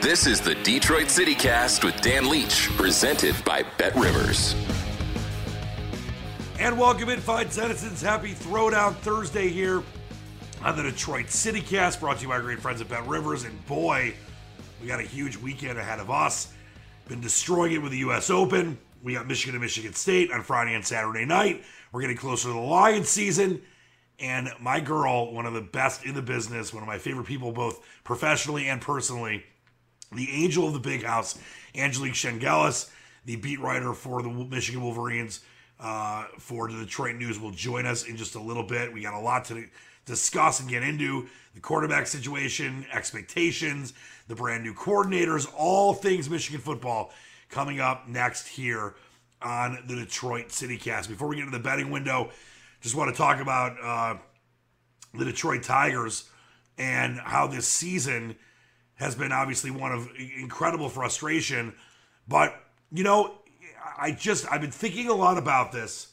This is the Detroit City Cast with Dan Leach, presented by Bet Rivers. And welcome in, fine citizens. Happy Throwdown Thursday here on the Detroit City Cast, brought to you by our great friends at Bet Rivers. And boy, we got a huge weekend ahead of us. Been destroying it with the U.S. Open. We got Michigan and Michigan State on Friday and Saturday night. We're getting closer to the Lions season. And my girl, one of the best in the business, one of my favorite people, both professionally and personally, the angel of the big house, Angelique Chengelis, the beat writer for the Michigan Wolverines for the Detroit News, will join us in just a little bit. We got a lot to discuss and get into. The quarterback situation, expectations, the brand new coordinators, all things Michigan football coming up next here on the Detroit City Cast. Before we get into the betting window, just want to talk about the Detroit Tigers and how this season has been obviously one of incredible frustration. But, you know, I've been thinking a lot about this,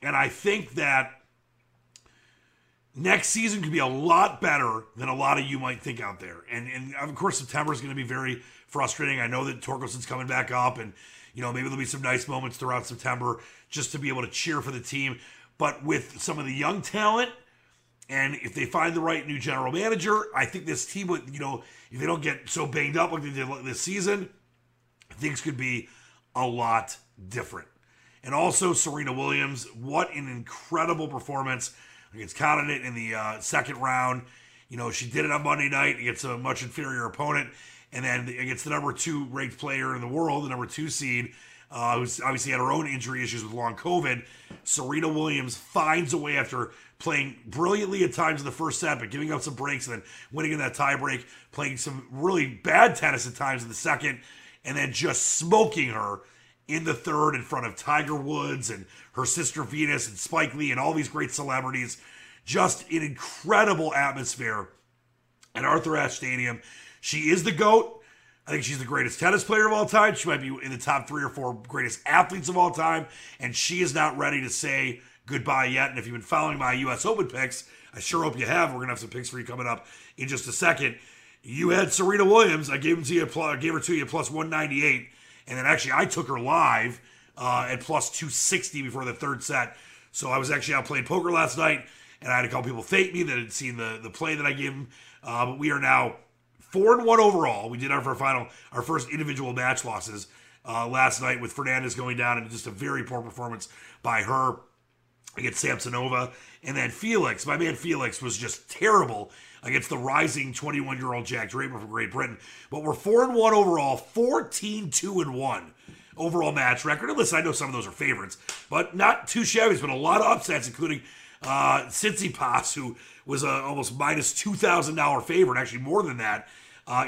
and I think that next season could be a lot better than a lot of you might think out there. And of course, September is going to be very frustrating. I know that Torkelson's coming back up, and, you know, maybe there'll be some nice moments throughout September just to be able to cheer for the team. But with some of the young talent, and if they find the right new general manager, I think this team would, you know, if they don't get so banged up like they did this season, things could be a lot different. And also Serena Williams, what an incredible performance against Canada in the second round. You know, she did it on Monday night against a much inferior opponent. And then against the number 2 ranked player in the world, the number 2 seed, who's obviously had her own injury issues with long COVID, Serena Williams finds a way after playing brilliantly at times in the first set, but giving up some breaks and then winning in that tie break, playing some really bad tennis at times in the second, and then just smoking her in the third in front of Tiger Woods and her sister Venus and Spike Lee and all these great celebrities. Just an incredible atmosphere at Arthur Ashe Stadium. She is the GOAT. I think she's the greatest tennis player of all time. She might be in the top 3 or 4 greatest athletes of all time, and she is not ready to say goodbye yet. And if you've been following my U.S. Open picks, I sure hope you have. We're going to have some picks for you coming up in just a second. You had Serena Williams. I gave her to you plus 198. And then actually I took her live at plus 260 before the third set. So I was actually out playing poker last night, and I had a couple people thank me that had seen the play that I gave them. But we are now 4-1 overall. We did our first individual match losses last night with Fernandez going down and just a very poor performance by her. against Samsonova. And then Felix, my man Felix, was just terrible against the rising 21-year-old Jack Draper from Great Britain. But we're 4-1 overall, 14-2-1 overall match record. And listen, I know some of those are favorites, but not too shabby. There's been a lot of upsets, including Tsitsipas, who was almost minus $2,000 favorite, actually more than that,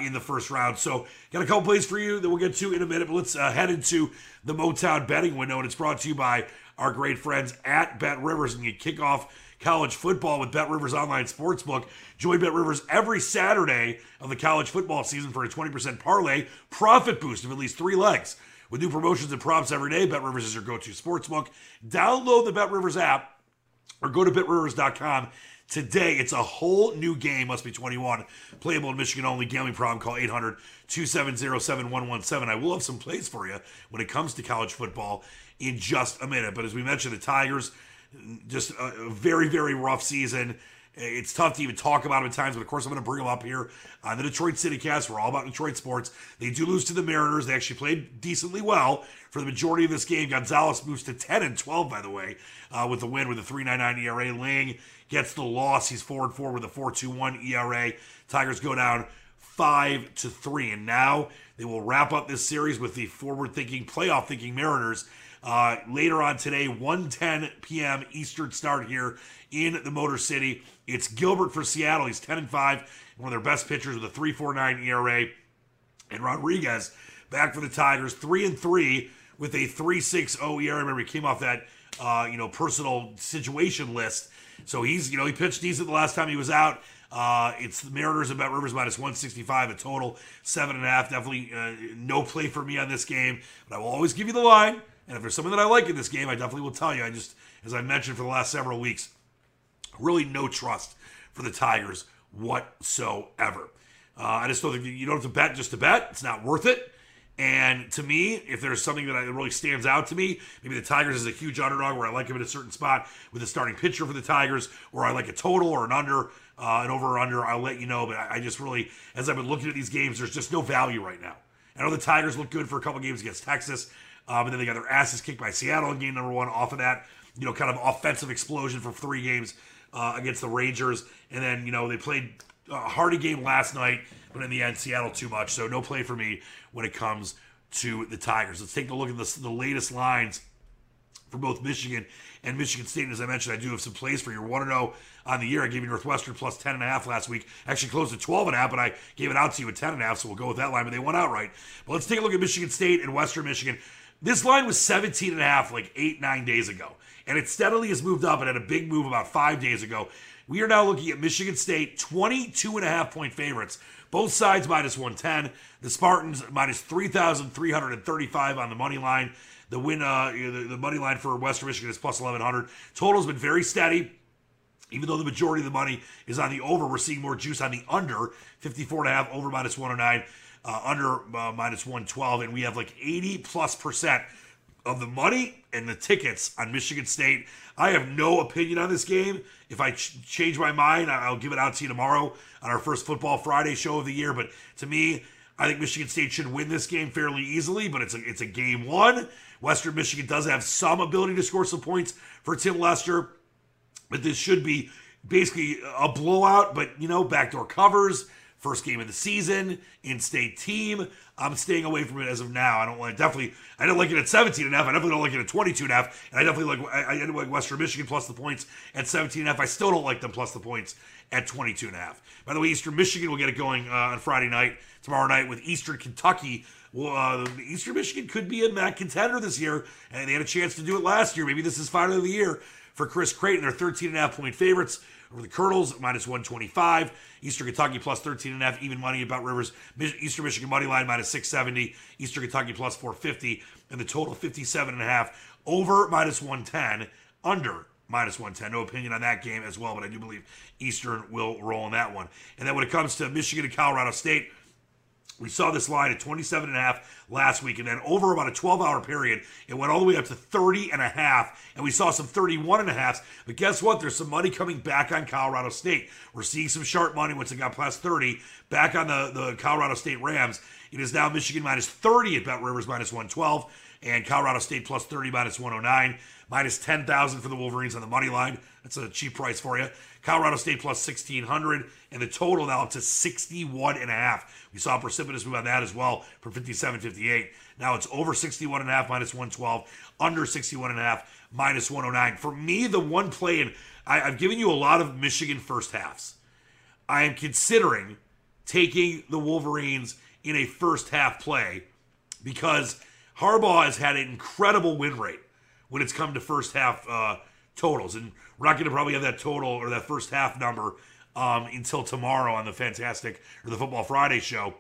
in the first round. So got a couple plays for you that we'll get to in a minute, but let's head into the Motown betting window, and it's brought to you by our great friends at Bet Rivers. And you kick off college football with Bet Rivers Online Sportsbook. Join Bet Rivers every Saturday of the college football season for a 20% parlay profit boost of at least 3 legs. With new promotions and props every day, Bet Rivers is your go-to sportsbook. Download the Bet Rivers app or go to betrivers.com. Today, it's a whole new game. Must be 21. Playable in Michigan only. Gambling problem, call 800-270-7117. I will have some plays for you when it comes to college football in just a minute. But as we mentioned, the Tigers, just a very, very rough season. It's tough to even talk about them at times, but of course I'm going to bring them up here on the Detroit City Cast. We're all about Detroit sports. They do lose to the Mariners. They actually played decently well for the majority of this game. Gonzalez moves to 10-12, by the way, with the win with a 3.99 ERA. Lang gets the loss. He's 4-4 with a 4.21 ERA. Tigers go down 5-3. And now they will wrap up this series with the forward-thinking, playoff-thinking Mariners. Later on today, 1:10 p.m. Eastern start here in the Motor City. It's Gilbert for Seattle. He's 10-5, one of their best pitchers with a 3.49 ERA. And Rodriguez back for the Tigers, 3-3 with a 3.60 ERA. Remember, he came off that personal situation list. So he's, he pitched decent the last time he was out. It's the Mariners and Bet Rivers minus 165, a total 7.5. Definitely no play for me on this game, but I will always give you the line. And if there's something that I like in this game, I definitely will tell you. I just, as I mentioned for the last several weeks, really no trust for the Tigers whatsoever. I just don't think you don't have to bet just to bet. It's not worth it. And to me, if there's something that really stands out to me, maybe the Tigers is a huge underdog where I like him at a certain spot with a starting pitcher for the Tigers, or I like a total or an under, an over or under, I'll let you know. But I just really, as I've been looking at these games, there's just no value right now. I know the Tigers look good for a couple games against Texas, and then they got their asses kicked by Seattle in game number 1. Off of that, kind of offensive explosion for 3 games against the Rangers. And then, they played a hardy game last night, but in the end, Seattle too much. So no play for me when it comes to the Tigers. Let's take a look at the latest lines for both Michigan and Michigan State. And as I mentioned, I do have some plays for you. 1-0 on the year. I gave you Northwestern plus 10.5 last week. Actually closed at 12.5, but I gave it out to you at 10.5, so we'll go with that line. But they won outright. But let's take a look at Michigan State and Western Michigan. This line was 17.5 like 8-9 days ago, and it steadily has moved up and had a big move about 5 days ago. We are now looking at Michigan State, 22.5 point favorites. Both sides minus 110. The Spartans minus 3,335 on the money line. The win, the money line for Western Michigan is plus 1,100. Total's been very steady. Even though the majority of the money is on the over, we're seeing more juice on the under, 54.5, over minus 109, under minus 112. And we have like 80+% of the money and the tickets on Michigan State. I have no opinion on this game. If I change my mind, I'll give it out to you tomorrow on our first Football Friday show of the year. But to me, I think Michigan State should win this game fairly easily, but it's a game one. Western Michigan does have some ability to score some points for Tim Lester, but this should be basically a blowout. But, backdoor covers, first game of the season, in-state team. I'm staying away from it as of now. I didn't like it at 17.5. I definitely don't like it at 22.5. And I didn't like Western Michigan plus the points at 17.5. I still don't like them plus the points at 22.5. By the way, Eastern Michigan will get it going on Friday night, tomorrow night with Eastern Kentucky. Well, Eastern Michigan could be a MAC contender this year, and they had a chance to do it last year. Maybe this is finally the year for Chris Creighton. They're 13.5 point favorites over the Colonels, minus 125. Eastern Kentucky plus 13.5, even money about Rivers. Eastern Michigan money line minus 670. Eastern Kentucky plus 450. And the total 57.5, over minus 110, under minus 110. No opinion on that game as well, but I do believe Eastern will roll on that one. And then when it comes to Michigan and Colorado State, we saw this line at 27.5 last week, and then over about a 12-hour period, it went all the way up to 30.5, and we saw some 31.5s. But guess what? There's some money coming back on Colorado State. We're seeing some sharp money once it got past 30, back on the Colorado State Rams. It is now Michigan minus 30 at BetRivers minus 112, and Colorado State plus 30 minus 109. minus 10,000 for the Wolverines on the money line. That's a cheap price for you. Colorado State plus 1,600, and the total now up to 61.5. We saw a precipitous move on that as well from 57.58. Now it's over 61.5, minus 112, under 61.5, minus 109. For me, the one play, and I've given you a lot of Michigan first halves. I am considering taking the Wolverines in a first half play because Harbaugh has had an incredible win rate when it's come to first half totals. And we're not going to probably have that total or that first half number until tomorrow on the fantastic or the Football Friday show.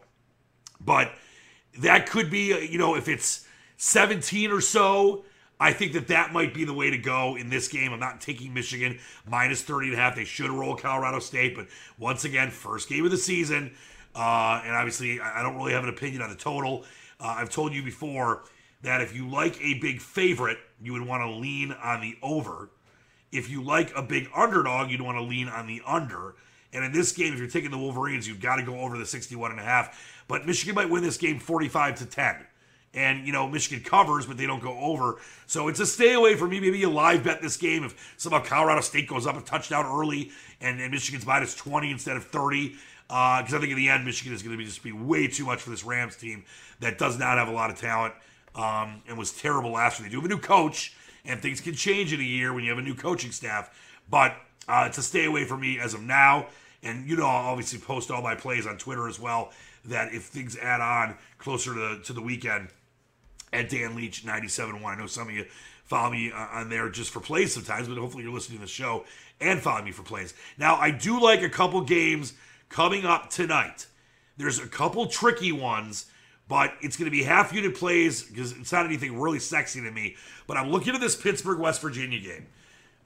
But that could be, you know, if it's 17 or so, I think that that might be the way to go in this game. I'm not taking Michigan minus 30.5. They should roll Colorado State. But once again, first game of the season. And obviously, I don't really have an opinion on the total. I've told you before that if you like a big favorite, you would want to lean on the over. If you like a big underdog, you'd want to lean on the under. And in this game, if you're taking the Wolverines, you've got to go over the 61.5. But Michigan might win this game 45-10. And, you know, Michigan covers, but they don't go over. So it's a stay away for me. Maybe you live bet this game if somehow Colorado State goes up a touchdown early and Michigan's minus 20 instead of 30. Because I think in the end, Michigan is going to be just be way too much for this Rams team that does not have a lot of talent and was terrible last year. They do have a new coach, and things can change in a year when you have a new coaching staff. But it's a stay away for me as of now. And, you know, I'll obviously post all my plays on Twitter as well that if things add on closer to the weekend at Dan Leach, 97.1. I know some of you follow me on there just for plays sometimes, but hopefully you're listening to the show and following me for plays. Now, I do like a couple games coming up tonight. There's a couple tricky ones, but it's going to be half-unit plays because it's not anything really sexy to me. But I'm looking at this Pittsburgh-West Virginia game.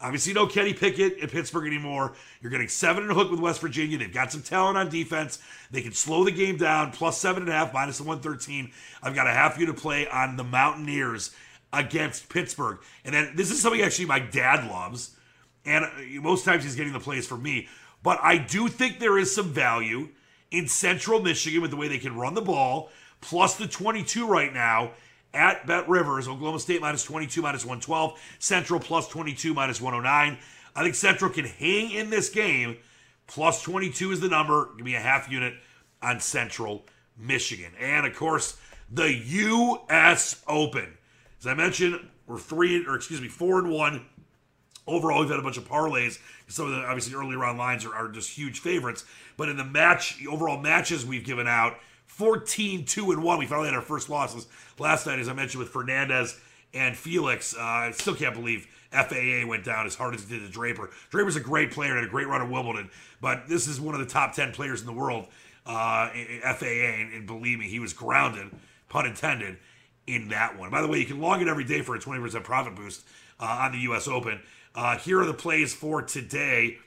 Obviously, no Kenny Pickett at Pittsburgh anymore. You're getting 7.5 with West Virginia. They've got some talent on defense. They can slow the game down, plus 7.5, minus the 113. I've got a half-unit play on the Mountaineers against Pittsburgh. And then this is something actually my dad loves, and most times he's getting the plays for me. But I do think there is some value in Central Michigan with the way they can run the ball, plus the 22 right now at Bet Rivers. Oklahoma State minus 22, minus 112. Central plus 22, minus 109. I think Central can hang in this game. Plus 22 is the number. Give me a half unit on Central Michigan. And, of course, the U.S. Open. As I mentioned, we're 4-1. Overall, we've had a bunch of parlays. Some of the, obviously, early round lines are just huge favorites. But in the match, the overall matches we've given out, 14-2-1. We finally had our first losses last night, as I mentioned, with Fernandez and Felix. I still can't believe FAA went down as hard as it did to Draper. Draper's a great player, had a great run at Wimbledon. But this is one of the top 10 players in the world, FAA. And believe me, he was grounded, pun intended, in that one. By the way, you can log in every day for a 20% profit boost on the U.S. Open. Here are the plays for today.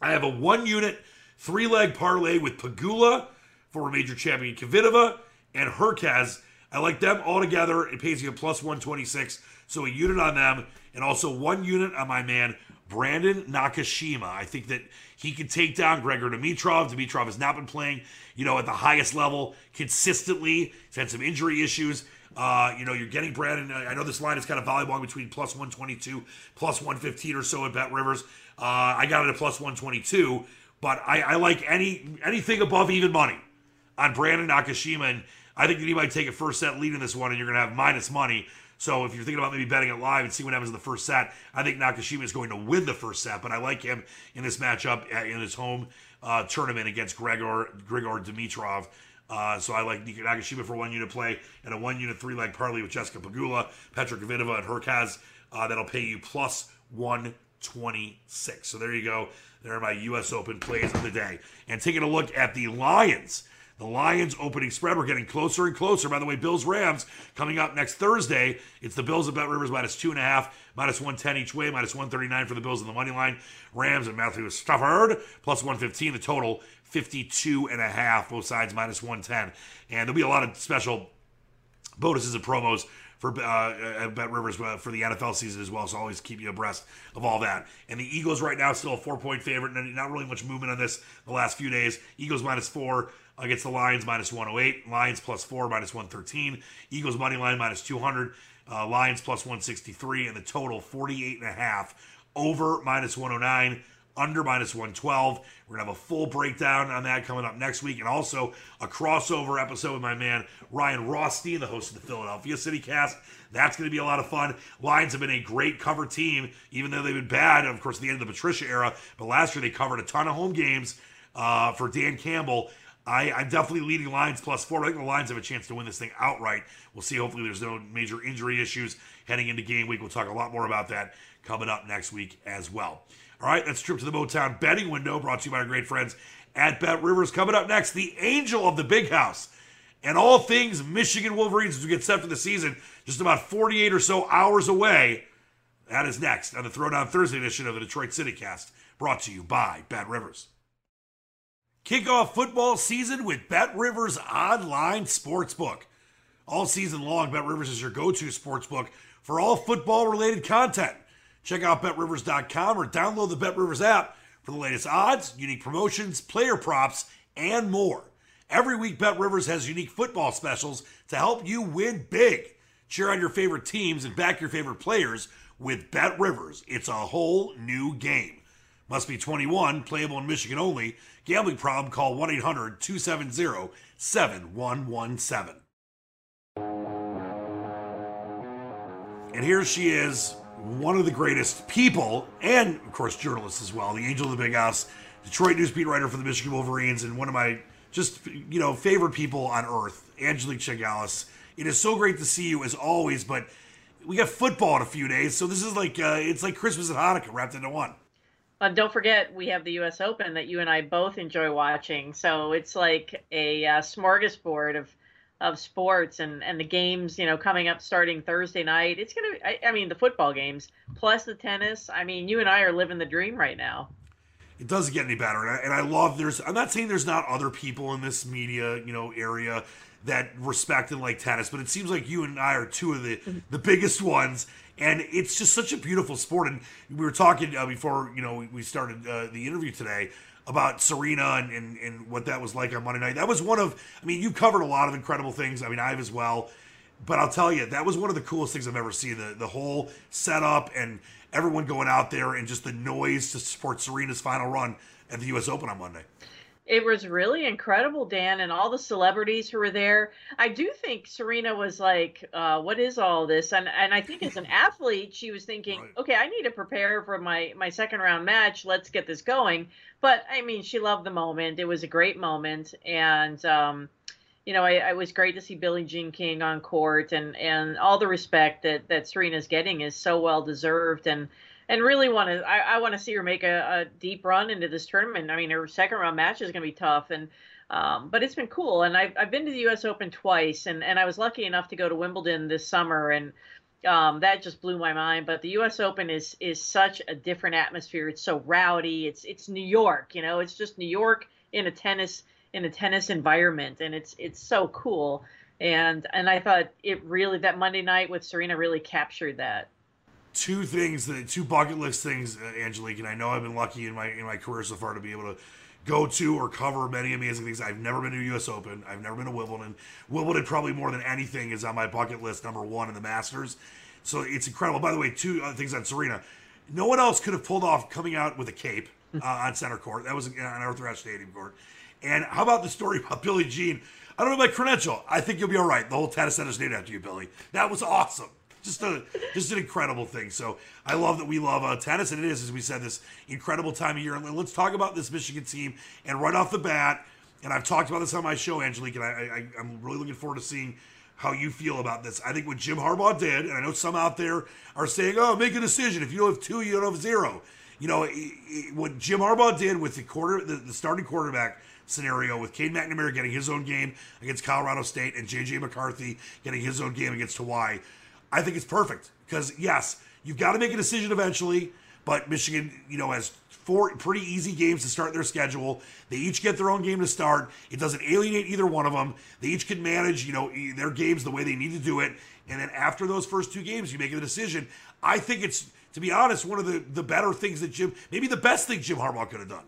I have a one-unit, three-leg parlay with Pegula, former major champion Kvitova, and Herkaz. I like them all together. It pays you a plus 126, so a unit on them, and also one unit on my man, Brandon Nakashima. I think that he could take down Gregor Dimitrov. Dimitrov has not been playing, you know, at the highest level consistently. He's had some injury issues. You know, you're getting Brandon. I know this line is kind of volleyball between plus 122, plus 115 or so at Bet Rivers. I got it at plus 122, but I like anything above even money on Brandon Nakashima, and I think that he might take a first set lead in this one, and you're going to have minus money. So if you're thinking about maybe betting it live and see what happens in the first set, I think Nakashima is going to win the first set, but I like him in this matchup in his home tournament against Grigor Dimitrov. So I like Nakashima for one unit play and a one unit three leg parlay with Jessica Pegula, Petra Kvitova, and Herkaz. That'll pay you plus 126. So there you go. There are my U.S. Open plays of the day. And taking a look at the Lions. The Lions opening spread. We're getting closer and closer. By the way, Bills Rams coming up next Thursday. It's the Bills at Bet Rivers minus 2.5, minus 110 each way, minus 139 for the Bills on the money line. Rams and Matthew Stafford plus 115. The total 52.5. Both sides minus 110. And there'll be a lot of special bonuses and promos for at Bet Rivers for the NFL season as well, so always keep you abreast of all that. And the Eagles right now still a 4-point favorite, and not really much movement on this the last few days. Eagles minus 4 against the Lions minus 108. Lions plus 4 minus 113. Eagles money line minus 200. Lions plus 163, and the total 48.5, over minus 109, under minus 112. We're going to have a full breakdown on that coming up next week, and also a crossover episode with my man Ryan Rothstein, the host of the Philadelphia City Cast. That's going to be a lot of fun. Lions have been a great cover team, even though they've been bad, of course, at the end of the Patricia era, but last year they covered a ton of home games for Dan Campbell. I'm definitely leading Lions plus 4. I think the Lions have a chance to win this thing outright. We'll see. Hopefully there's no major injury issues heading into game week. We'll talk a lot more about that coming up next week as well. All right, that's a trip to the Motown betting window brought to you by our great friends at Bet Rivers. Coming up next, the angel of the big house and all things Michigan Wolverines as we get set for the season just about 48 or so hours away. That is next on the Throwdown Thursday edition of the Detroit City Cast brought to you by Bet Rivers. Kick off football season with Bet Rivers Online Sportsbook. All season long, Bet Rivers is your go-to sportsbook for all football-related content. Check out BetRivers.com or download the Bet Rivers app for the latest odds, unique promotions, player props, and more. Every week, Bet Rivers has unique football specials to help you win big. Cheer on your favorite teams and back your favorite players with Bet Rivers. It's a whole new game. Must be 21, playable in Michigan only. Gambling problem, call 1-800-270-7117. And here she is, one of the greatest people, and of course journalists as well, the angel of the big house, Detroit news beat writer for the Michigan Wolverines, and one of my just, favorite people on earth, Angelique Chengelis. It is so great to see you as always, but we got football in a few days, so this is like, it's like Christmas and Hanukkah wrapped into one. Don't forget, we have the U.S. Open that you and I both enjoy watching. So it's like a smorgasbord of sports and the games, coming up starting Thursday night. It's going to be, I mean, the football games plus the tennis. I mean, you and I are living the dream right now. It doesn't get any better. And I love I'm not saying there's not other people in this media, area that respect and like tennis, but it seems like you and I are two of the biggest ones. And it's just such a beautiful sport. And we were talking before, we started the interview today about Serena and what that was like on Monday night. That was you covered a lot of incredible things. I mean, I have as well. But I'll tell you, that was one of the coolest things I've ever seen. The whole setup and everyone going out there and just the noise to support Serena's final run at the U.S. Open on Monday. It was really incredible, Dan, and all the celebrities who were there. I do think Serena was like, what is all this? And I think as an athlete, she was thinking, right, okay, I need to prepare for my second round match. Let's get this going. But, I mean, she loved the moment. It was a great moment. And, it was great to see Billie Jean King on court. And all the respect that Serena's getting is so well-deserved. And really I want to see her make a deep run into this tournament. I mean, her second round match is going to be tough, and but it's been cool. And I've been to the U.S. Open twice, and I was lucky enough to go to Wimbledon this summer, and that just blew my mind. But the U.S. Open is such a different atmosphere. It's so rowdy. It's New York, It's just New York in a tennis environment, and it's so cool. And I thought it really, that Monday night with Serena really captured that. Two bucket list things, Angelique, and I know I've been lucky in my career so far to be able to go to or cover many amazing things. I've never been to U.S. Open. I've never been to Wimbledon. Wimbledon probably more than anything is on my bucket list, number one in the Masters. So it's incredible. By the way, two other things on Serena. No one else could have pulled off coming out with a cape on center court. That was on Arthur Ashe Stadium court. And how about the story about Billie Jean? I don't know my credential. I think you'll be all right. The whole tennis center's named after you, Billie. That was awesome. Just an incredible thing. So I love that we love tennis, and it is, as we said, this incredible time of year. And let's talk about this Michigan team. And right off the bat, and I've talked about this on my show, Angelique, and I'm really looking forward to seeing how you feel about this. I think what Jim Harbaugh did, and I know some out there are saying, oh, make a decision. If you don't have two, you don't have zero. What Jim Harbaugh did with the starting quarterback scenario with Cade McNamara getting his own game against Colorado State and J.J. McCarthy getting his own game against Hawaii, I think it's perfect because, yes, you've got to make a decision eventually, but Michigan, has four pretty easy games to start their schedule. They each get their own game to start. It doesn't alienate either one of them. They each can manage, their games the way they need to do it. And then after those first two games, you make a decision. I think it's, to be honest, one of the better things that maybe the best thing Jim Harbaugh could have done.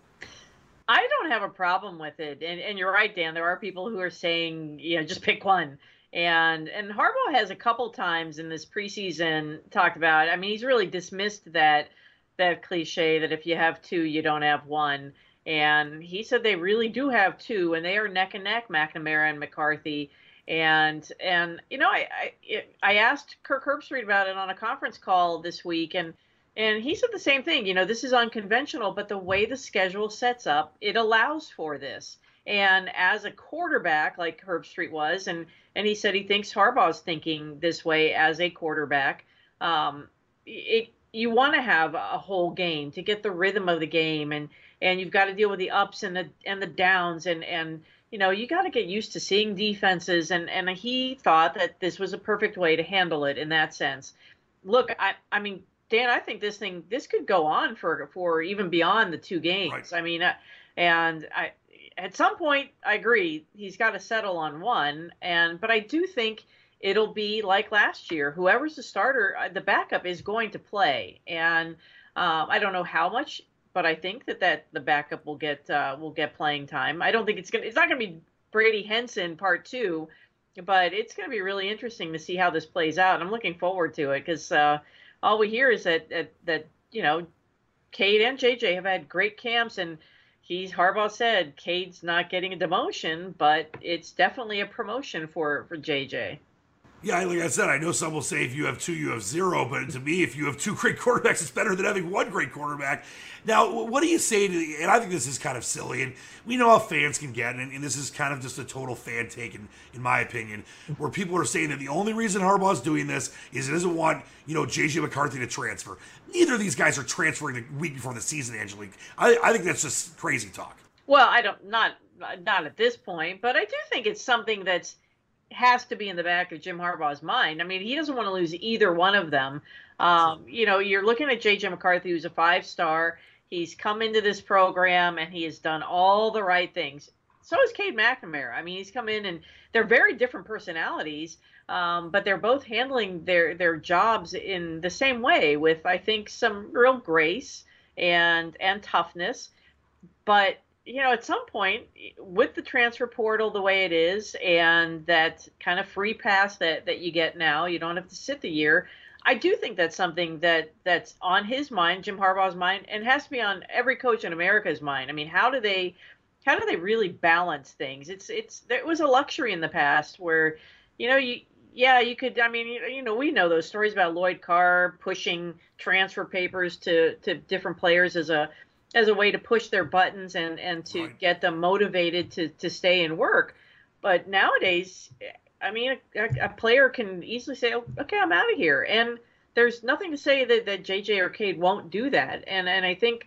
I don't have a problem with it. And you're right, Dan. There are people who are saying, just pick one. And Harbaugh has a couple times in this preseason talked about, I mean, he's really dismissed that cliche that if you have two, you don't have one. And he said they really do have two, and they are neck and neck, McNamara and McCarthy. And you know, I asked Kirk Herbstreit about it on a conference call this week, and he said the same thing. You know, this is unconventional, but the way the schedule sets up, it allows for this. And as a quarterback, like Herbstreit was, and he said he thinks Harbaugh's thinking this way as a quarterback, you want to have a whole game to get the rhythm of the game, and you've got to deal with the ups and the downs, and you know, you got to get used to seeing defenses, and he thought that this was a perfect way to handle it in that sense. Look, I mean, Dan, I think this could go on for even beyond the two games. Right. I mean, at some point, I agree, he's got to settle on one, but I do think it'll be like last year. Whoever's the starter, the backup is going to play, and I don't know how much. But I think that the backup will get playing time. I don't think it's not gonna be Brady Henson part two, but it's gonna be really interesting to see how this plays out. I'm looking forward to it because all we hear is that you know, Cade and JJ have had great camps, and Harbaugh said Cade's not getting a demotion, but it's definitely a promotion for JJ. Yeah, like I said, I know some will say if you have two, you have zero. But to me, if you have two great quarterbacks, it's better than having one great quarterback. Now, what do you say to, and I think this is kind of silly, and we know how fans can get, and this is kind of just a total fan take, in my opinion, where people are saying that the only reason Harbaugh's doing this is he doesn't want, you know, J.J. McCarthy to transfer. Neither of these guys are transferring the week before the season, Angelique. I think that's just crazy talk. Well, not at this point, but I do think it's something that's, has to be in the back of Jim Harbaugh's mind. I mean, he doesn't want to lose either one of them. You know, you're looking at J.J. McCarthy, who's a five-star. He's come into this program, and he has done all the right things. So is Cade McNamara. I mean, he's come in, and they're very different personalities, but they're both handling their jobs in the same way with, I think, some real grace and toughness. But you know, at some point, with the transfer portal the way it is and that kind of free pass that you get now, you don't have to sit the year, I do think that's something that's on his mind, Jim Harbaugh's mind, and has to be on every coach in America's mind. I mean, how do they really balance things? It was a luxury in the past where, you know, you could, I mean, you know, we know those stories about Lloyd Carr pushing transfer papers to different players as a way to push their buttons and to right. get them motivated to stay and work. But nowadays, I mean, a player can easily say, okay, I'm out of here. And there's nothing to say that JJ or Cade won't do that. And I think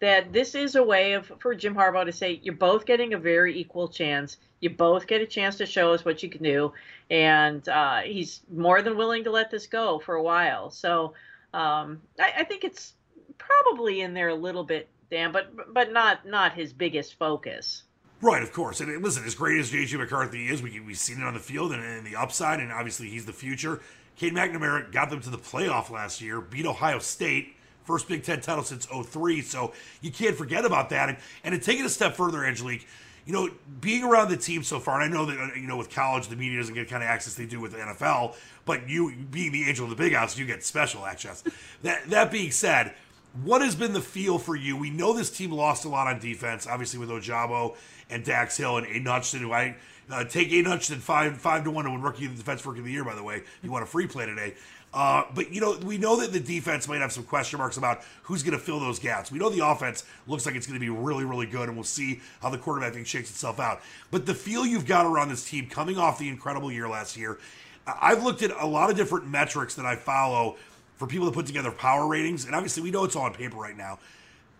that this is a way for Jim Harbaugh to say, you're both getting a very equal chance. You both get a chance to show us what you can do. And he's more than willing to let this go for a while. So I think it's probably in there a little bit, Dan, but not his biggest focus. Right, of course. And listen, as great as J.J. McCarthy is, we've seen it on the field and the upside, and obviously he's the future. Cade McNamara got them to the playoff last year, beat Ohio State, first Big Ten title since 2003, so you can't forget about that. And to take it a step further, Angelique, you know, being around the team so far, and I know that, you know, with college, the media doesn't get the kind of access they do with the NFL, but you, being the angel of the Big House, you get special access. That being said, what has been the feel for you? We know this team lost a lot on defense, obviously with Ojabo and Dax Hill and Aiden Hutchinson, who I take Aiden Hutchinson 5-1 to win rookie of the defense rookie of the year, by the way, if you want a free play today. But, you know, we know that the defense might have some question marks about who's going to fill those gaps. We know the offense looks like it's going to be really, really good, and we'll see how the quarterback thing shakes itself out. But the feel you've got around this team coming off the incredible year last year, I've looked at a lot of different metrics that I follow for people to put together power ratings, and obviously we know it's all on paper right now.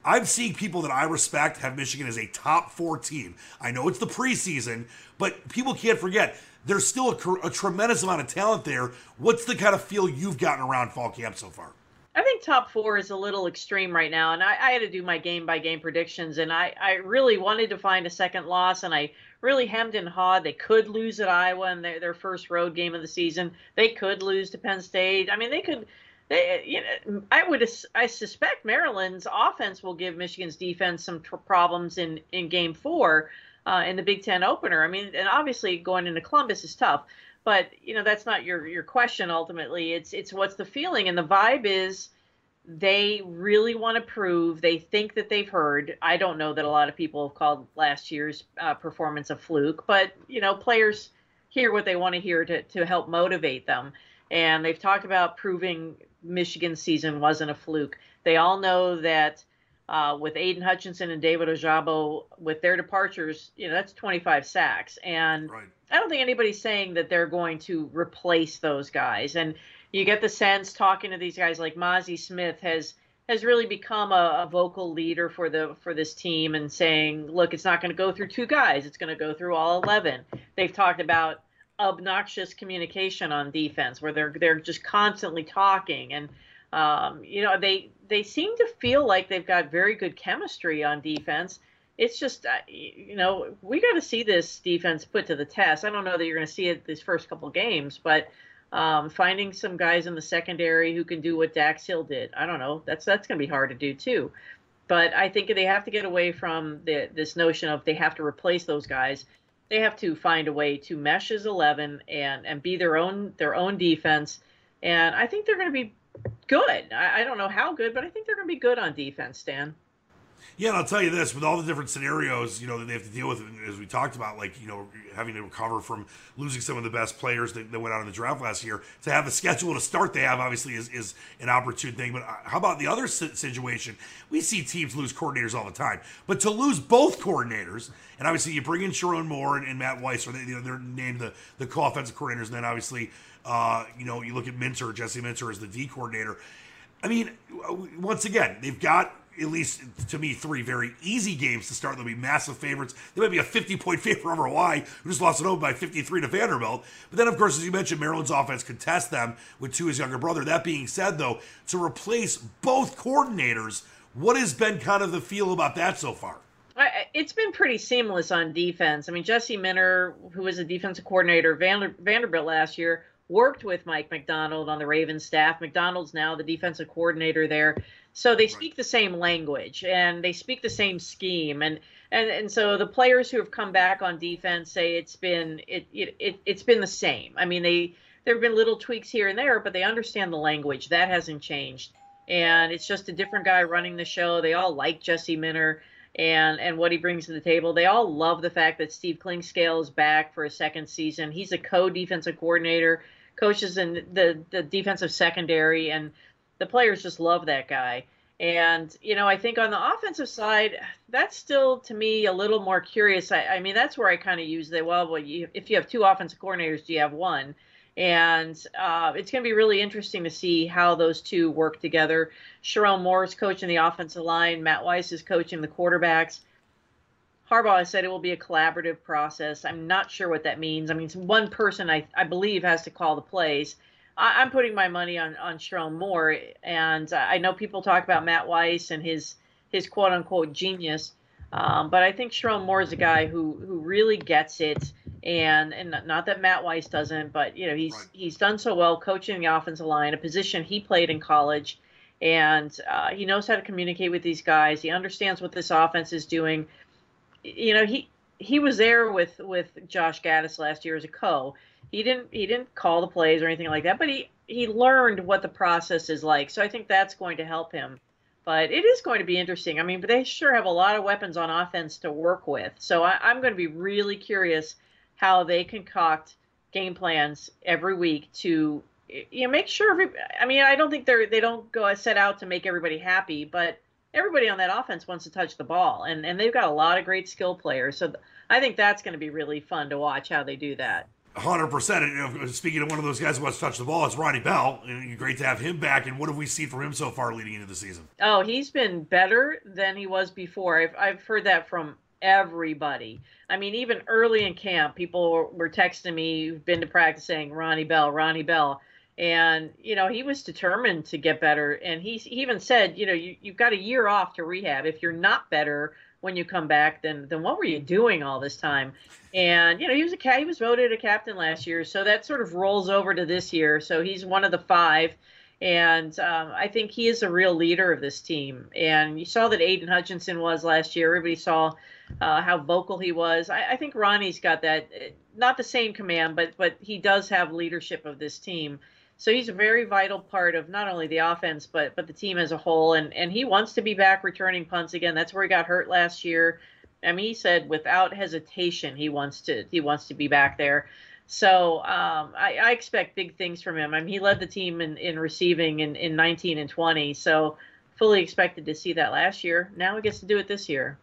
I'm seeing people that I respect have Michigan as a top 4 team. I know it's the preseason, but people can't forget there's still a tremendous amount of talent there. What's the kind of feel you've gotten around fall camp so far? I think top 4 is a little extreme right now, and I had to do my game-by-game predictions, and I really wanted to find a second loss, and I really hemmed and hawed. They could lose at Iowa in their first road game of the season. They could lose to Penn State. I mean, they could... I suspect Maryland's offense will give Michigan's defense some problems in Game 4 in the Big Ten opener. I mean, and obviously going into Columbus is tough. But, you know, that's not your question ultimately. It's what's the feeling, and the vibe is they really want to prove. They think that they've heard. I don't know that a lot of people have called last year's performance a fluke, but, you know, players hear what they want to hear to help motivate them. And they've talked about proving Michigan's season wasn't a fluke. They all know that with Aiden Hutchinson and David Ojabo, with their departures, you know, that's 25 sacks. And right. I don't think anybody's saying that they're going to replace those guys. And you get the sense talking to these guys, like Mozzie Smith has really become a vocal leader for this team and saying, look, it's not going to go through two guys. It's going to go through all 11. They've talked about obnoxious communication on defense, where they're just constantly talking, and you know, they seem to feel like they've got very good chemistry on defense. It's just you know, we got to see this defense put to the test. I don't know that you're going to see it these first couple games, but finding some guys in the secondary who can do what Dax Hill did, I don't know, that's going to be hard to do too. But I think they have to get away from this notion of they have to replace those guys. They have to find a way to mesh as 11 and be their own defense. And I think they're going to be good. I don't know how good, but I think they're going to be good on defense, Dan. Yeah, and I'll tell you this, with all the different scenarios, you know, that they have to deal with, as we talked about, like, you know, having to recover from losing some of the best players that went out in the draft last year, to have the schedule to start they have, obviously, is an opportune thing. But how about the other situation? We see teams lose coordinators all the time. But to lose both coordinators, and obviously you bring in Sharon Moore and Matt Weiss, or they're named the co-offensive coordinators, and then obviously, you know, you look at Minter, Jesse Minter as the D coordinator. I mean, once again, they've got, at least to me, three very easy games to start. They'll be massive favorites. They might be a 50-point favorite over Hawaii, who just lost it home by 53 to Vanderbilt. But then, of course, as you mentioned, Maryland's offense could test them with Tua's younger brother. That being said, though, to replace both coordinators, what has been kind of the feel about that so far? It's been pretty seamless on defense. I mean, Jesse Minter, who was a defensive coordinator Vanderbilt last year, worked with Mike McDonald on the Ravens staff. McDonald's now the defensive coordinator there. So they speak the same language and they speak the same scheme. And so the players who have come back on defense say it's been the same. I mean, there have been little tweaks here and there, but they understand the language. That hasn't changed. And it's just a different guy running the show. They all like Jesse Minter and what he brings to the table. They all love the fact that Steve Klingscale is back for a second season. He's a co-defensive coordinator, coaches in the defensive secondary, and the players just love that guy. And, you know, I think on the offensive side, that's still, to me, a little more curious. I mean, that's where I kind of use the, if you have two offensive coordinators, do you have one? And it's going to be really interesting to see how those two work together. Sherrone Moore is coaching the offensive line. Matt Weiss is coaching the quarterbacks. Harbaugh has said it will be a collaborative process. I'm not sure what that means. I mean, one person, I believe, has to call the plays. I'm putting my money on Sherrone Moore, and I know people talk about Matt Weiss and his quote-unquote genius, but I think Sherrone Moore is a guy who really gets it, and not that Matt Weiss doesn't, but you know he's done so well coaching the offensive line, a position he played in college, and he knows how to communicate with these guys. He understands what this offense is doing. You know, he was there with Josh Gattis last year as a co. He didn't call the plays or anything like that, but he learned what the process is like. So I think that's going to help him. But it is going to be interesting. I mean, but they sure have a lot of weapons on offense to work with. So I'm going to be really curious how they concoct game plans every week to, you know, make sure. I mean, I don't think they don't set out to make everybody happy, but everybody on that offense wants to touch the ball, and they've got a lot of great skill players. So I think that's going to be really fun to watch how they do that. 100%. You know, speaking of one of those guys who wants to touch the ball, it's Ronnie Bell. And great to have him back. And what have we seen from him so far leading into the season? Oh, he's been better than he was before. I've heard that from everybody. I mean, even early in camp, people were texting me who've been to practice saying, Ronnie Bell. And, you know, he was determined to get better. And he even said, you know, you've got a year off to rehab. If you're not better when you come back, then what were you doing all this time? And, you know, he was voted a captain last year, so that sort of rolls over to this year. So he's one of the five, And I think he is a real leader of this team. And you saw that Aiden Hutchinson was last year. Everybody saw how vocal he was. I think Ronnie's got that, not the same command, but he does have leadership of this team. So he's a very vital part of not only the offense, but the team as a whole. And he wants to be back returning punts again. That's where he got hurt last year. I mean, he said without hesitation he wants to be back there. So I expect big things from him. I mean, he led the team in receiving in 19 and 20, so fully expected to see that last year. Now he gets to do it this year.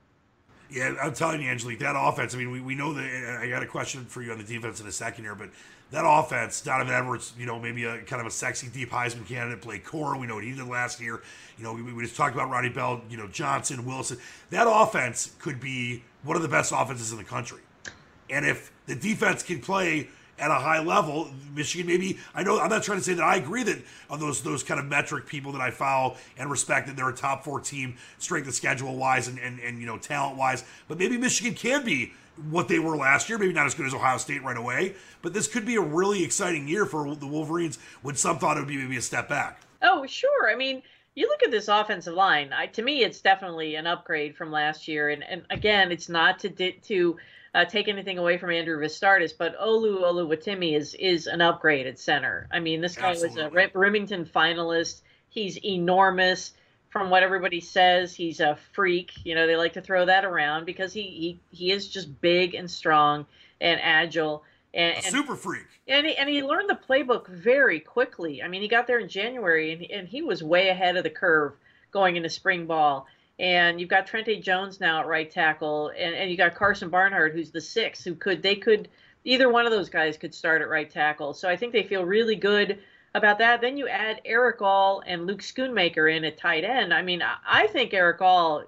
Yeah, I'm telling you, Angelique, that offense, I mean, we know that. I got a question for you on the defense in a second here, but that offense, Donovan Edwards, you know, maybe a kind of a sexy, deep Heisman candidate, Blake Corum, we know what he did last year. You know, we just talked about Ronnie Bell, you know, Johnson, Wilson. That offense could be one of the best offenses in the country. And if the defense can play at a high level, Michigan maybe, I know, I'm not trying to say that I agree that on those kind of metric people that I follow and respect that they're a top four team, strength of schedule wise and you know, talent wise, but maybe Michigan can be what they were last year, maybe not as good as Ohio State right away, but this could be a really exciting year for the Wolverines when some thought it would be maybe a step back. Oh, sure. I mean, you look at this offensive line, to me, it's definitely an upgrade from last year. And again, it's not to take anything away from Andrew Vistardis, but Olu Oluwatimi is an upgrade at center. I mean, this guy was a Remington finalist. He's enormous. From what everybody says, he's a freak. You know, they like to throw that around because he is just big and strong and agile. And super freak. And he learned the playbook very quickly. I mean, he got there in January, and he was way ahead of the curve going into spring ball. And you've got Trente Jones now at right tackle, and you got Carson Barnhart, who's the sixth, who could either one of those guys could start at right tackle. So I think they feel really good about that. Then you add Eric All and Luke Schoonmaker in at tight end. I mean, I think Eric All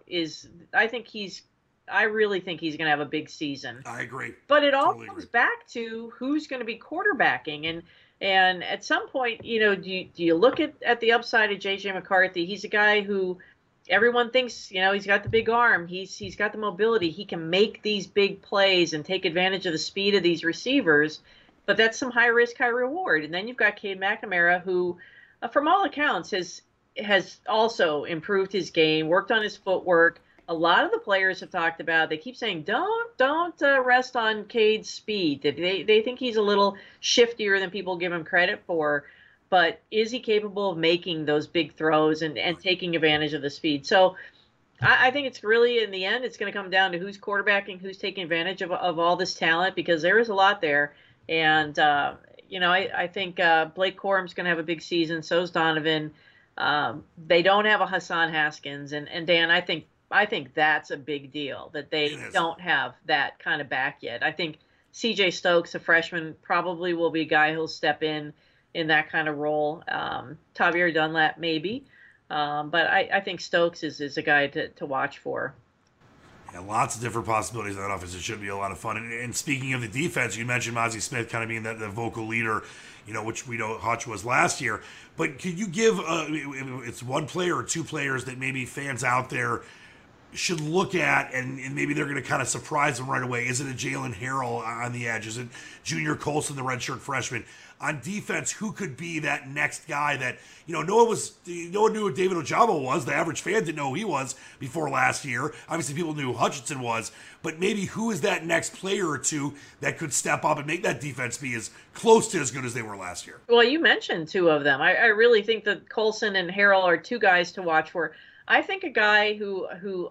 I really think he's going to have a big season. I agree. But it all comes back to who's going to be quarterbacking. And at some point, you know, do you look at the upside of J.J. McCarthy? He's a guy who everyone thinks, you know, he's got the big arm. He's got the mobility. He can make these big plays and take advantage of the speed of these receivers. But that's some high risk, high reward. And then you've got Cade McNamara, who, from all accounts, has also improved his game, worked on his footwork. A lot of the players have talked about. They keep saying, don't rest on Cade's speed. They think he's a little shiftier than people give him credit for. But is he capable of making those big throws and taking advantage of the speed? So I think it's really, in the end, it's going to come down to who's quarterbacking, who's taking advantage of all this talent, because there is a lot there. And, you know, I think Blake Corum's going to have a big season. So is Donovan. They don't have a Hassan Haskins. And Dan, I think that's a big deal, that they don't have that kind of back yet. I think C.J. Stokes, a freshman, probably will be a guy who'll step in that kind of role. Tavier Dunlap, maybe. But I think Stokes is a guy to watch for. Yeah, lots of different possibilities in that offense. It should be a lot of fun. And speaking of the defense, you mentioned Mozzie Smith kind of being the vocal leader, you know, which we know Hutch was last year. But could you give, it's one player or two players that maybe fans out there should look at, and maybe they're going to kind of surprise them right away? Is it a Jalen Harrell on the edge? Is it Junior Colson, the redshirt freshman? On defense, who could be that next guy that, you know, no one knew what David Ojabo was. The average fan didn't know who he was before last year. Obviously, people knew who Hutchinson was, but maybe who is that next player or two that could step up and make that defense be as close to as good as they were last year? Well, you mentioned two of them. I really think that Colson and Harrell are two guys to watch for. I think a guy who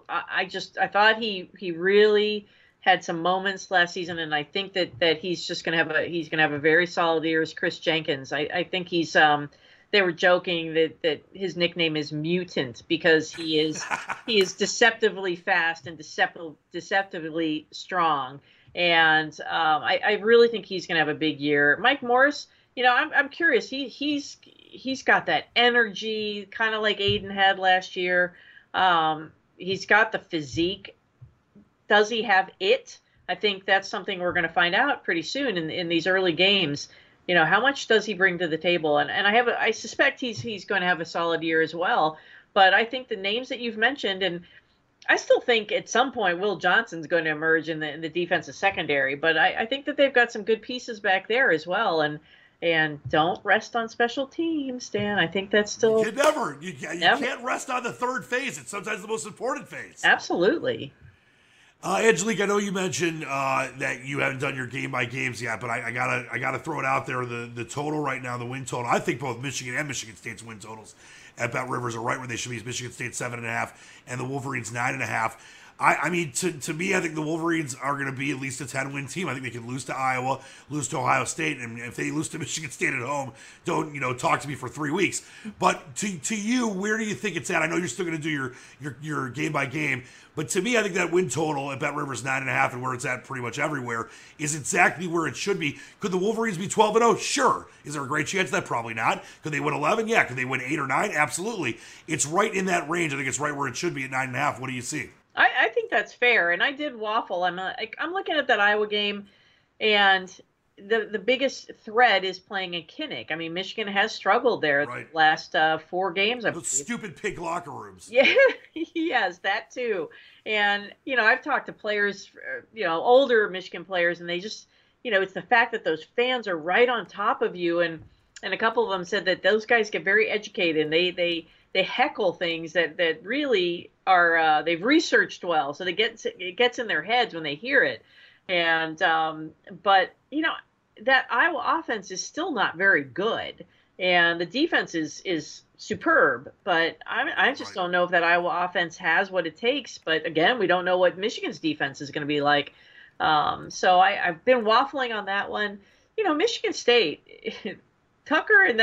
I thought he really had some moments last season, and I think that he's just going to have a very solid year is Chris Jenkins. I think he's they were joking that his nickname is Mutant because he is deceptively fast and deceptively strong, and I really think he's going to have a big year. Mike Morris, you know, I'm curious. He's got that energy, kind of like Aiden had last year. He's got the physique. Does he have it? I think that's something we're going to find out pretty soon in these early games. You know, how much does he bring to the table? And I suspect he's going to have a solid year as well. But I think the names that you've mentioned, and I still think at some point Will Johnson's going to emerge in the defensive secondary. But I think that they've got some good pieces back there as well. And And don't rest on special teams, Dan. I think that's still... You never can't rest on the third phase. It's sometimes the most important phase. Absolutely. Angelique, I know you mentioned that you haven't done your game-by-games yet, but I gotta throw it out there. The total right now, the win total, I think both Michigan and Michigan State's win totals at Bet Rivers are right where they should be. Michigan State 7.5 and the Wolverines 9.5. I mean, to me, I think the Wolverines are going to be at least a 10-win team. I think they can lose to Iowa, lose to Ohio State, and if they lose to Michigan State at home, don't talk to me for 3 weeks. But to you, where do you think it's at? I know you're still going to do your game by game, but to me, I think that win total at Bet Rivers 9.5 and where it's at pretty much everywhere is exactly where it should be. Could the Wolverines be 12-0? Sure. Is there a great chance of that? Probably not. Could they win 11? Yeah. Could they win 8 or 9? Absolutely. It's right in that range. I think it's right where it should be at 9.5. What do you see? I think that's fair, and I did waffle. I'm looking at that Iowa game, and the biggest threat is playing a Kinnick. I mean, Michigan has struggled there the last 4 games. Those stupid pig locker rooms. Yeah, yes, that too. And I've talked to players, older Michigan players, and they just, it's the fact that those fans are right on top of you, and a couple of them said that those guys get very educated, and they heckle things that really are they've researched well, so it gets in their heads when they hear it. And that Iowa offense is still not very good, and the defense is superb. But I just don't know if that Iowa offense has what it takes. But again, we don't know what Michigan's defense is going to be like. So I've been waffling on that one. Michigan State, Tucker and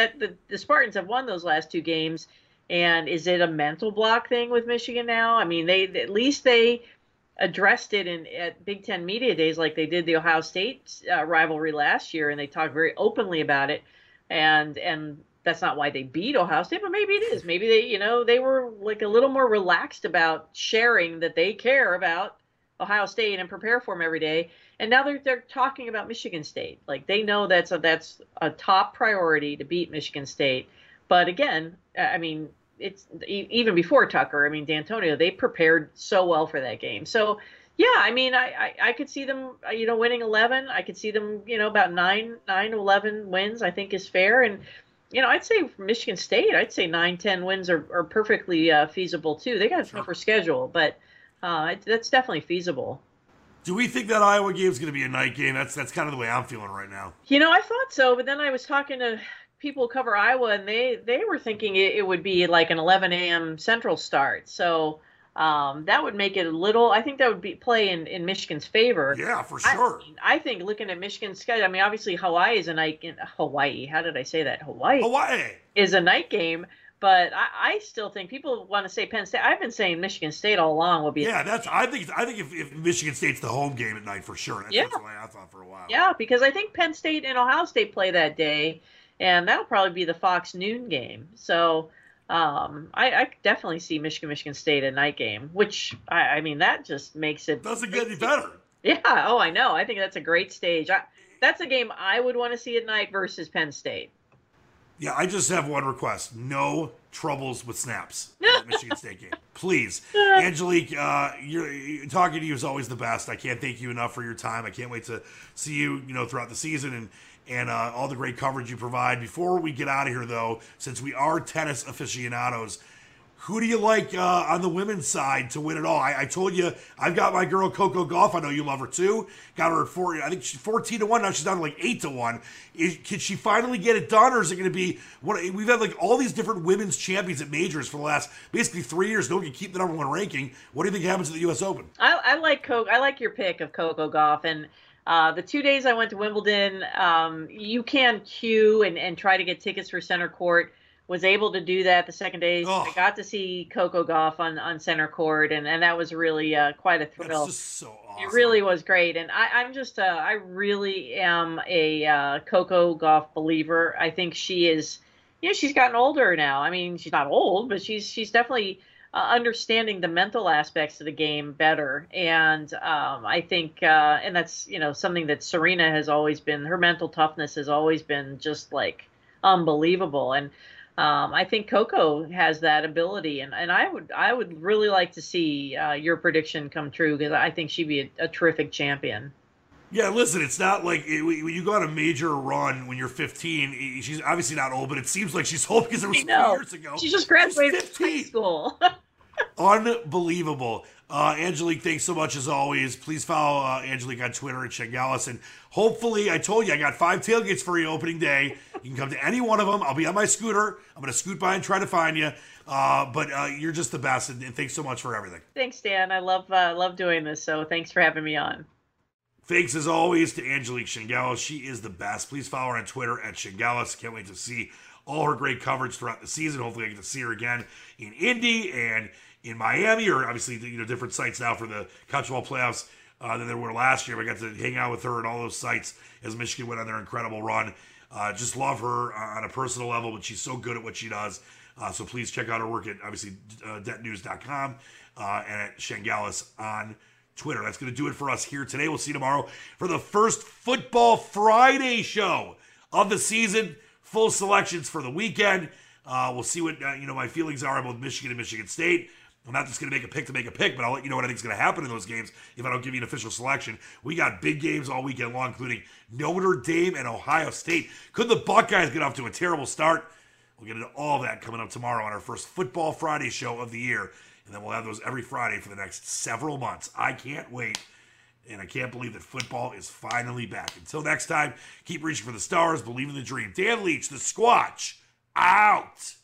the Spartans have won those last 2 games. And is it a mental block thing with Michigan now? I mean, at least they addressed it at Big Ten Media Days like they did the Ohio State rivalry last year, and they talked very openly about it. And that's not why they beat Ohio State, but maybe it is. Maybe they, they were like a little more relaxed about sharing that they care about Ohio State and prepare for them every day. And now they're talking about Michigan State. Like they know that's a top priority to beat Michigan State. But again, I mean, it's even before Tucker. I mean, D'Antonio, they prepared so well for that game. So, yeah, I mean, I could see them, winning 11. I could see them, about 9 to 11 wins, I think is fair. And, I'd say for Michigan State, I'd say 9, 10 wins are perfectly feasible, too. They got a tougher schedule, but that's definitely feasible. Do we think that Iowa game is going to be a night game? That's kind of the way I'm feeling right now. I thought so, but then I was talking to people cover Iowa, and they were thinking it would be like an 11 a.m. Central start. So that would make it a little – I think that would be play in Michigan's favor. Yeah, for sure. I think looking at Michigan's schedule – I mean, obviously Hawaii is a night – Hawaii. How did I say that? Hawaii is a night game. But I still think people want to say Penn State. I've been saying Michigan State all along will be. Yeah, I think if Michigan State's the home game at night for sure. That's the way I thought for a while. Yeah, because I think Penn State and Ohio State play that day. And that'll probably be the Fox noon game. So I definitely see Michigan State a night game, which, I mean, that just makes it. Doesn't get any better. Yeah. Oh, I know. I think that's a great stage. That's a game I would want to see at night versus Penn State. Yeah, I just have one request. No troubles with snaps at Michigan State game. Please. Angelique, talking to you is always the best. I can't thank you enough for your time. I can't wait to see you, throughout the season and all the great coverage you provide. Before we get out of here, though, since we are tennis aficionados, who do you like on the women's side to win it all? I told you, I've got my girl Coco Gauff. I know you love her too. Got her at 4. I think she's 14-1 now. She's down to like 8-1. Can she finally get it done, or is it going to be we've had like all these different women's champions at majors for the last basically 3 years? No one can keep the number one ranking. What do you think happens at the U.S. Open? I like Coco. I like your pick of Coco Gauff, and the 2 days I went to Wimbledon, you can queue and try to get tickets for center court. Was able to do that the second day. Oh. I got to see Coco Gauff on center court, and that was really quite a thrill. That's just so awesome. It really was great. And I really am a Coco Gauff believer. I think she is, she's gotten older now. I mean, she's not old, but she's definitely understanding the mental aspects of the game better. And I think, and that's, something that Serena has always been, her mental toughness has always been just like unbelievable. And I think Coco has that ability, and I would really like to see your prediction come true, because I think she'd be a terrific champion. Yeah, listen, it's not like you got a major run when you're 15. She's obviously not old, but it seems like she's old because it was 4 years ago. She just graduated from high school. Unbelievable. Angelique, thanks so much as always. Please follow Angelique on Twitter at Chengelis. And hopefully, I told you, I got 5 tailgates for you opening day. You can come to any one of them. I'll be on my scooter. I'm going to scoot by and try to find you. But you're just the best, and thanks so much for everything. Thanks, Dan. I love doing this, so thanks for having me on. Thanks, as always, to Angelique Chengelis. She is the best. Please follow her on Twitter at Chengelis. Can't wait to see all her great coverage throughout the season. Hopefully, I get to see her again in Indy and in Miami, or obviously, different sites now for the college football playoffs than there were last year. But I got to hang out with her at all those sites as Michigan went on their incredible run. Just love her on a personal level, but she's so good at what she does. So please check out her work at, obviously, debtnews.com and at Chengelis on Twitter. That's going to do it for us here today. We'll see you tomorrow for the first Football Friday show of the season. Full selections for the weekend. We'll see what my feelings are about Michigan and Michigan State. I'm not just going to make a pick, but I'll let you know what I think is going to happen in those games if I don't give you an official selection. We got big games all weekend long, including Notre Dame and Ohio State. Could the Buckeyes get off to a terrible start? We'll get into all that coming up tomorrow on our first Football Friday show of the year. And then we'll have those every Friday for the next several months. I can't wait. And I can't believe that football is finally back. Until next time, keep reaching for the stars. Believe in the dream. Dan Leach, the Squatch, out.